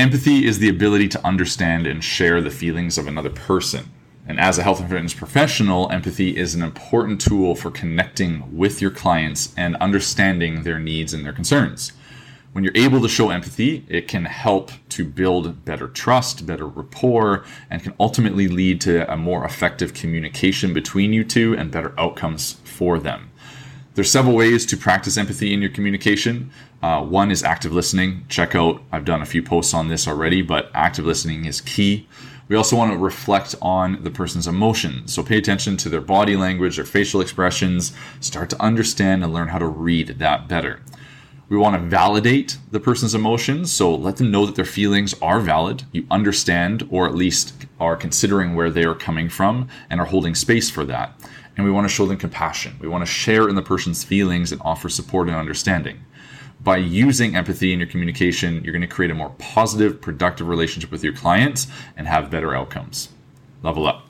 Empathy is the ability to understand and share the feelings of another person. And as a health and fitness professional, empathy is an important tool for connecting with your clients and understanding their needs and their concerns. When you're able to show empathy, it can help to build better trust, better rapport, and can ultimately lead to a more effective communication between you two and better outcomes for them. There's several ways to practice empathy in your communication. One is active listening. Check out, I've done a few posts on this already, but active listening is key. We also want to reflect on the person's emotions. So pay attention to their body language, their facial expressions. Start to understand and learn how to read that better. We want to validate the person's emotions, so let them know that their feelings are valid, you understand, or at least are considering where they are coming from and are holding space for that. And we want to show them compassion. We want to share in the person's feelings and offer support and understanding. By using empathy in your communication, you're going to create a more positive, productive relationship with your clients and have better outcomes. Level up.